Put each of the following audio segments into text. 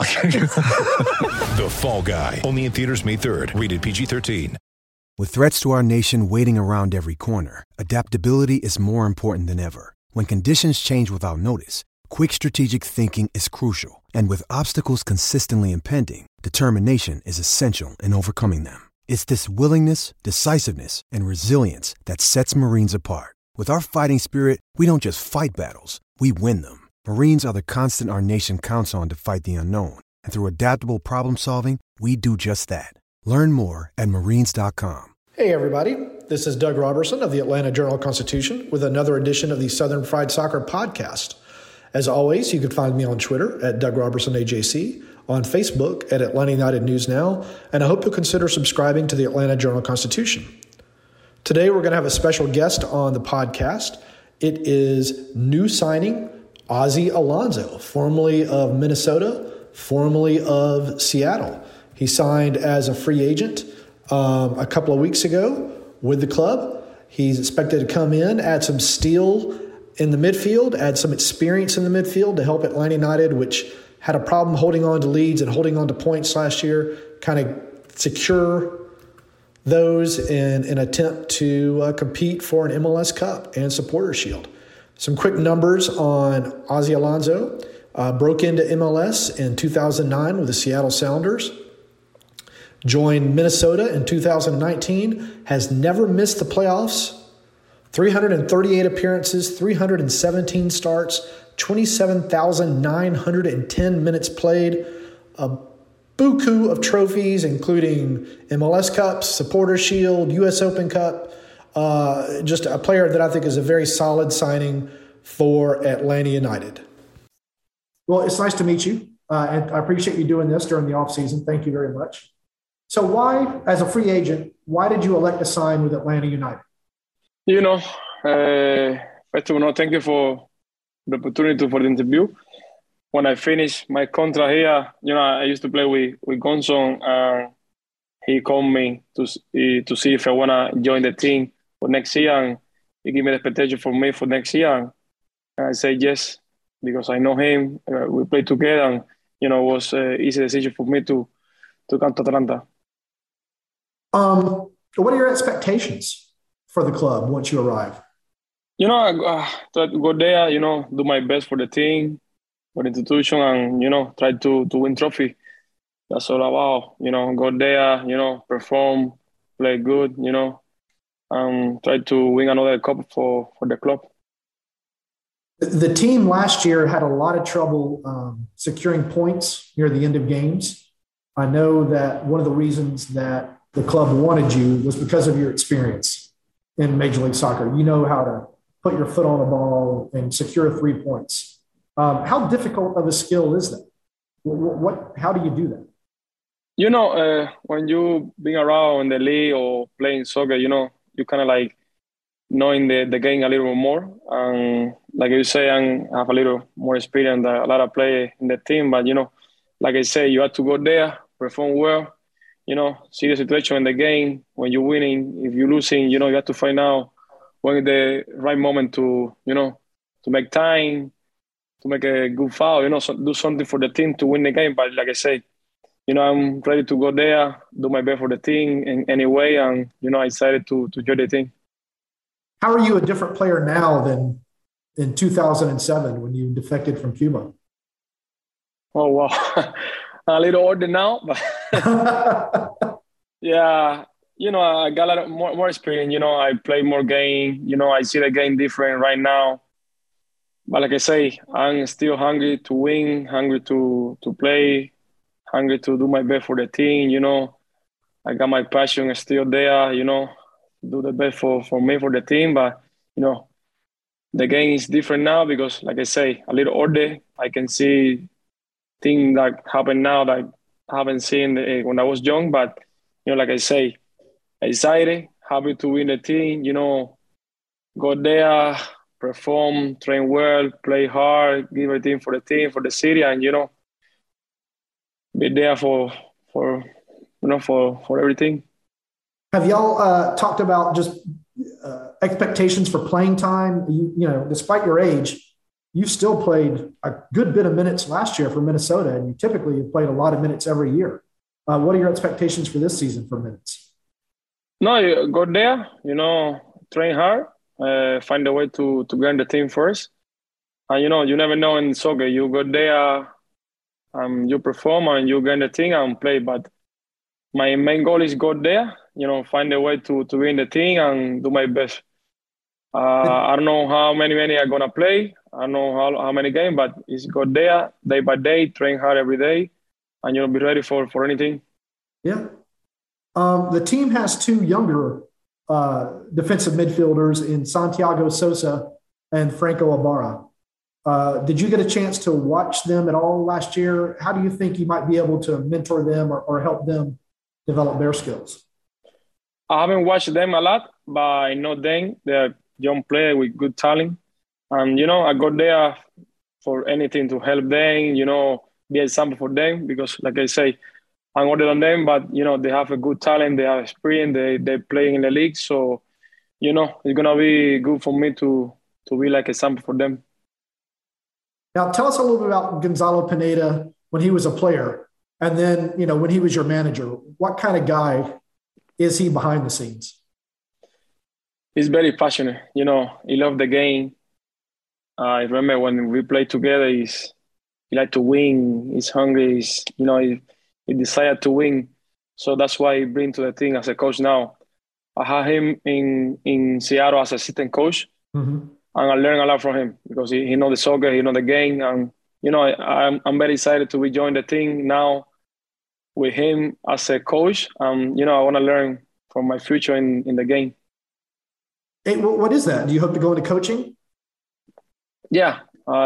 The Fall Guy. Only in theaters May 3rd. Rated PG-13. With threats to our nation waiting around every corner, adaptability is more important than ever. When conditions change without notice, quick strategic thinking is crucial, and with obstacles consistently impending, determination is essential in overcoming them. It's this willingness, decisiveness, and resilience that sets Marines apart. With our fighting spirit, we don't just fight battles, we win them. Marines are the constant our nation counts on to fight the unknown, and through adaptable problem-solving, we do just that. Learn more at marines.com. Hey, everybody. This is Doug Robertson of the Atlanta Journal-Constitution with another edition of the Southern Fried Soccer Podcast. As always, you can find me on Twitter at Doug Robertson AJC, on Facebook at Atlanta United News Now, and I hope you'll consider subscribing to the Atlanta Journal-Constitution. Today, we're going to have a special guest on the podcast. It is new signing Ozzie Alonso, formerly of Minnesota, formerly of Seattle. He signed as a free agent a couple of weeks ago with the club. He's expected to come in, add some steel in the midfield, add some experience in the midfield to help Atlanta United, which had a problem holding on to leads and holding on to points last year, kind of secure those in an attempt to compete for an MLS Cup and Supporters Shield. Some quick numbers on Ozzie Alonso. Broke into MLS in 2009 with the Seattle Sounders. Joined Minnesota in 2019. Has never missed the playoffs. 338 appearances, 317 starts, 27,910 minutes played, a buku of trophies, including MLS Cups, Supporters Shield, U.S. Open Cup. Just a player that I think is a very solid signing for Atlanta United. Well, it's nice to meet you, and I appreciate you doing this during the offseason. Thank you very much. So why, as a free agent, why did you elect to sign with Atlanta United? You know, first of all, thank you for the opportunity for the interview. When I finished my contract here, you know, I used to play with Gonzalo, and he called me to see if I want to join the team for next year, and he gave me the expectation for me for next year. And I said yes, because I know him, we played together, and, you know, it was an easy decision for me to come to Atlanta. What are your expectations for the club once you arrive? You know, I go there, you know, do my best for the team, for the institution, and, you know, try to win trophy. That's all about, you know, go there, you know, perform, play good, you know, and try to win another cup for the club. The team last year had a lot of trouble securing points near the end of games. I know that one of the reasons that the club wanted you was because of your experience in Major League Soccer. You know how to put your foot on a ball and secure 3 points. How difficult of a skill is that? How do you do that? You know, when you being around in the league or playing soccer, you know, you kind of like knowing the game a little more. And like you say, I have a little more experience than a lot of players in the team. But, you know, like I say, you have to go there, perform well, you know, see the situation in the game. When you're winning, if you're losing, you know, you have to find out when is the right moment to, you know, to make time, to make a good foul, you know, so do something for the team to win the game. But like I say, you know, I'm ready to go there, do my best for the team in any way. And, you know, I decided to join the team. How are you a different player now than in 2007 when you defected from Cuba? Oh, wow. A little older now, but yeah, you know, I got a lot more experience. You know, I play more game. You know, I see the game different right now. But like I say, I'm still hungry to win, hungry to play, hungry to do my best for the team. You know, I got my passion still there. You know, do the best for me, for the team. But, you know, the game is different now because, like I say, a little older, I can see things that happen now that I haven't seen when I was young. But, you know, like I say, excited, happy to win the team, you know, go there, perform, train well, play hard, give everything for the team, for the city, and, you know, be there for everything. Have y'all talked about just expectations for playing time? You know, despite your age, you've still played a good bit of minutes last year for Minnesota, and you typically have played a lot of minutes every year. What are your expectations for this season for minutes? No, you go there, you know, train hard, find a way to get in the team first. And, you know, you never know in soccer. You go there, you perform, and you get in the team and play. But my main goal is go there, you know, find a way to be in the team and do my best. I don't know how many I'm going to play. I don't know how many games, but it's go there day by day, train hard every day, and you'll be ready for anything. Yeah. The team has two younger defensive midfielders in Santiago Sosa and Franco Ibarra. Did you get a chance to watch them at all last year? How do you think you might be able to mentor them or help them develop their skills? I haven't watched them a lot, but I know them. They're young players with good talent. And, you know, I go there for anything to help them, you know, be an example for them, because, like I say, I'm older than them, but, you know, they have a good talent, they have experience, they're playing in the league. So, you know, it's going to be good for me to be like a sample for them. Now, tell us a little bit about Gonzalo Pineda when he was a player, and then, you know, when he was your manager. What kind of guy is he behind the scenes? He's very passionate. You know, he loved the game. I remember when we played together, he liked to win. He's hungry. You know, he decided to win. So that's why he brings to the team as a coach now. I had him in Seattle as assistant coach, and I learned a lot from him because he knows the soccer, he knows the game. And, you know, I'm very excited to rejoin the team now with him as a coach. You know, I want to learn from my future in the game. Hey, what is that? Do you hope to go into coaching? Yeah,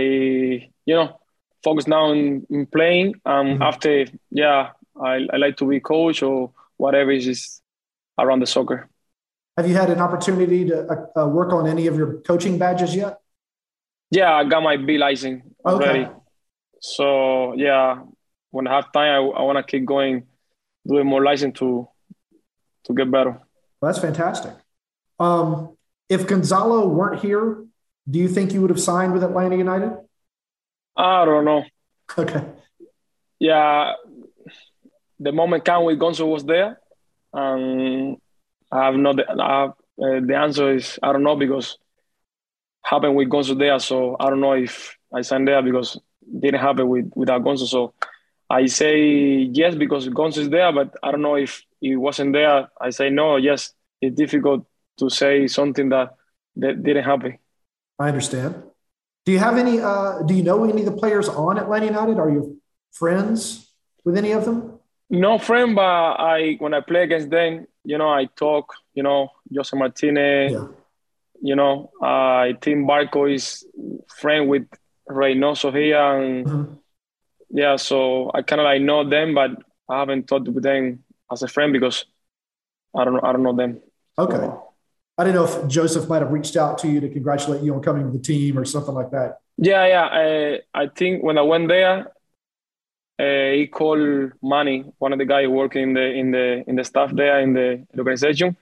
you know, focus now on playing. After, I like to be coach or whatever is around the soccer. Have you had an opportunity to work on any of your coaching badges yet? Yeah, I got my B license already. Okay. So, yeah, when I have time, I want to keep going, doing more license to get better. Well, that's fantastic. If Gonzalo weren't here, do you think you would have signed with Atlanta United? I don't know. Okay. Yeah, the moment came when Gonzo was there. The answer is I don't know, because happened with Gonzo there. So I don't know if I signed there because it didn't happen without Gonzo. So I say yes because Gonzo is there, but I don't know if he wasn't there. I say no, yes. It's difficult to say something that didn't happen. I understand. Do you have any? Do you know any of the players on Atlanta United? Are you friends with any of them? No friend, but when I play against them, you know, I talk. You know, Jose Martinez. Yeah. You know, I think Barco is friend with Reynoso here, and yeah, so I kind of like know them, but I haven't talked with them as a friend because I don't know them. Okay. So, I don't know if Joseph might have reached out to you to congratulate you on coming to the team or something like that. Yeah. I think when I went there, he called Manny, one of the guys working in the staff there in the organization,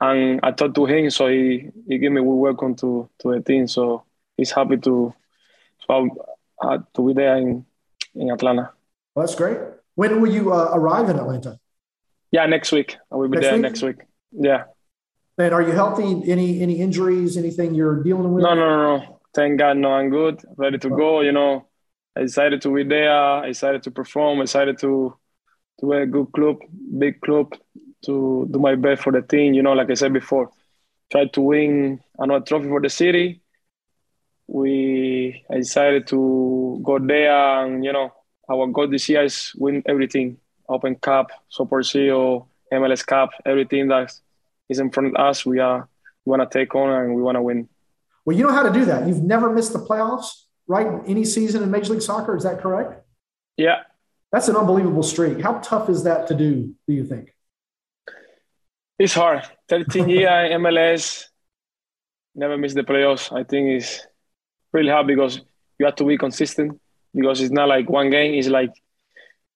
and I talked to him, so he gave me a welcome to the team. So he's happy to be there in Atlanta. Well, that's great. When will you arrive in Atlanta? Yeah, next week. I will be next week. Yeah. And are you healthy? Any injuries? Anything you're dealing with? No. Thank God, no. I'm good. Ready to go. You know, I decided to be there. I decided to perform. I decided to wear a good club, big club, to do my best for the team. You know, like I said before, try to win another trophy for the city. I decided to go there, and you know, our goal this year is win everything: Open Cup, Supporters Shield, MLS Cup, everything that's is in front of us. We want to take on and we want to win. Well, you know how to do that. You've never missed the playoffs, right? Any season in Major League Soccer, is that correct? Yeah. That's an unbelievable streak. How tough is that to do you think? It's hard. 13 year MLS, never miss the playoffs. I think it's really hard because you have to be consistent, because it's not like one game. It's like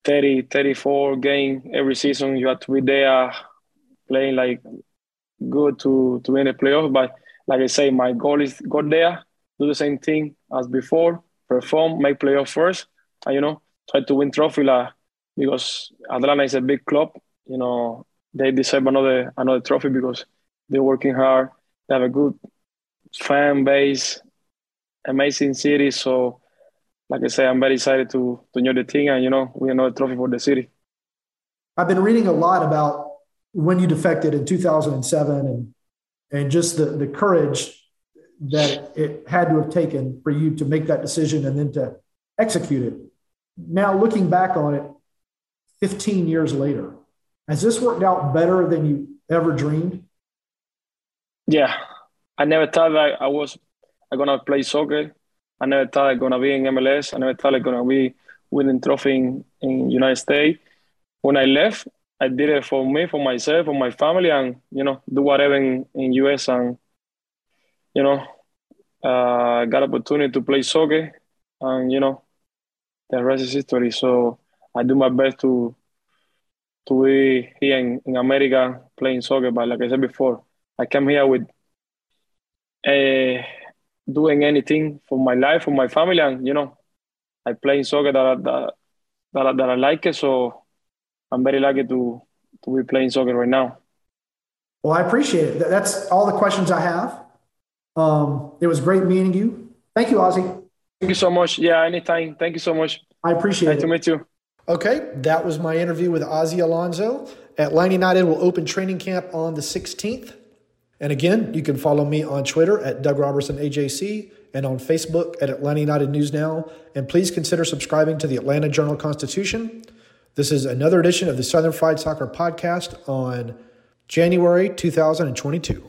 30, 34 game every season. You have to be there playing like good to win the playoff. But like I say, my goal is go there, do the same thing as before, perform, make playoff first, and, you know, try to win trophy because Atlanta is a big club. You know, they deserve another trophy because they're working hard. They have a good fan base, amazing city. So, like I say, I'm very excited to know the thing and, you know, win another trophy for the city. I've been reading a lot about when you defected in 2007 and just the courage that it had to have taken for you to make that decision and then to execute it. Now, looking back on it 15 years later, has this worked out better than you ever dreamed? Yeah. I never thought I was going to play soccer. I never thought I was going to be in MLS. I never thought I was going to be winning trophy in United States. When I left, I did it for me, for myself, for my family, and, you know, do whatever in U.S. and, you know, got opportunity to play soccer, and, you know, the rest is history. So I do my best to be here in America playing soccer. But like I said before, I came here with doing anything for my life, for my family, and, you know, I play soccer that I like it. So I'm very lucky to be playing soccer right now. Well, I appreciate it. That's all the questions I have. It was great meeting you. Thank you, Ozzie. Thank you so much. Yeah, anytime. Thank you so much. I appreciate it. Nice to meet you. Okay, that was my interview with Ozzie Alonso. Atlanta United will open training camp on the 16th. And again, you can follow me on Twitter at Doug Robertson AJC and on Facebook at Atlanta United News Now. And please consider subscribing to the Atlanta Journal-Constitution. This is another edition of the Southern Fried Soccer Podcast on January 2022.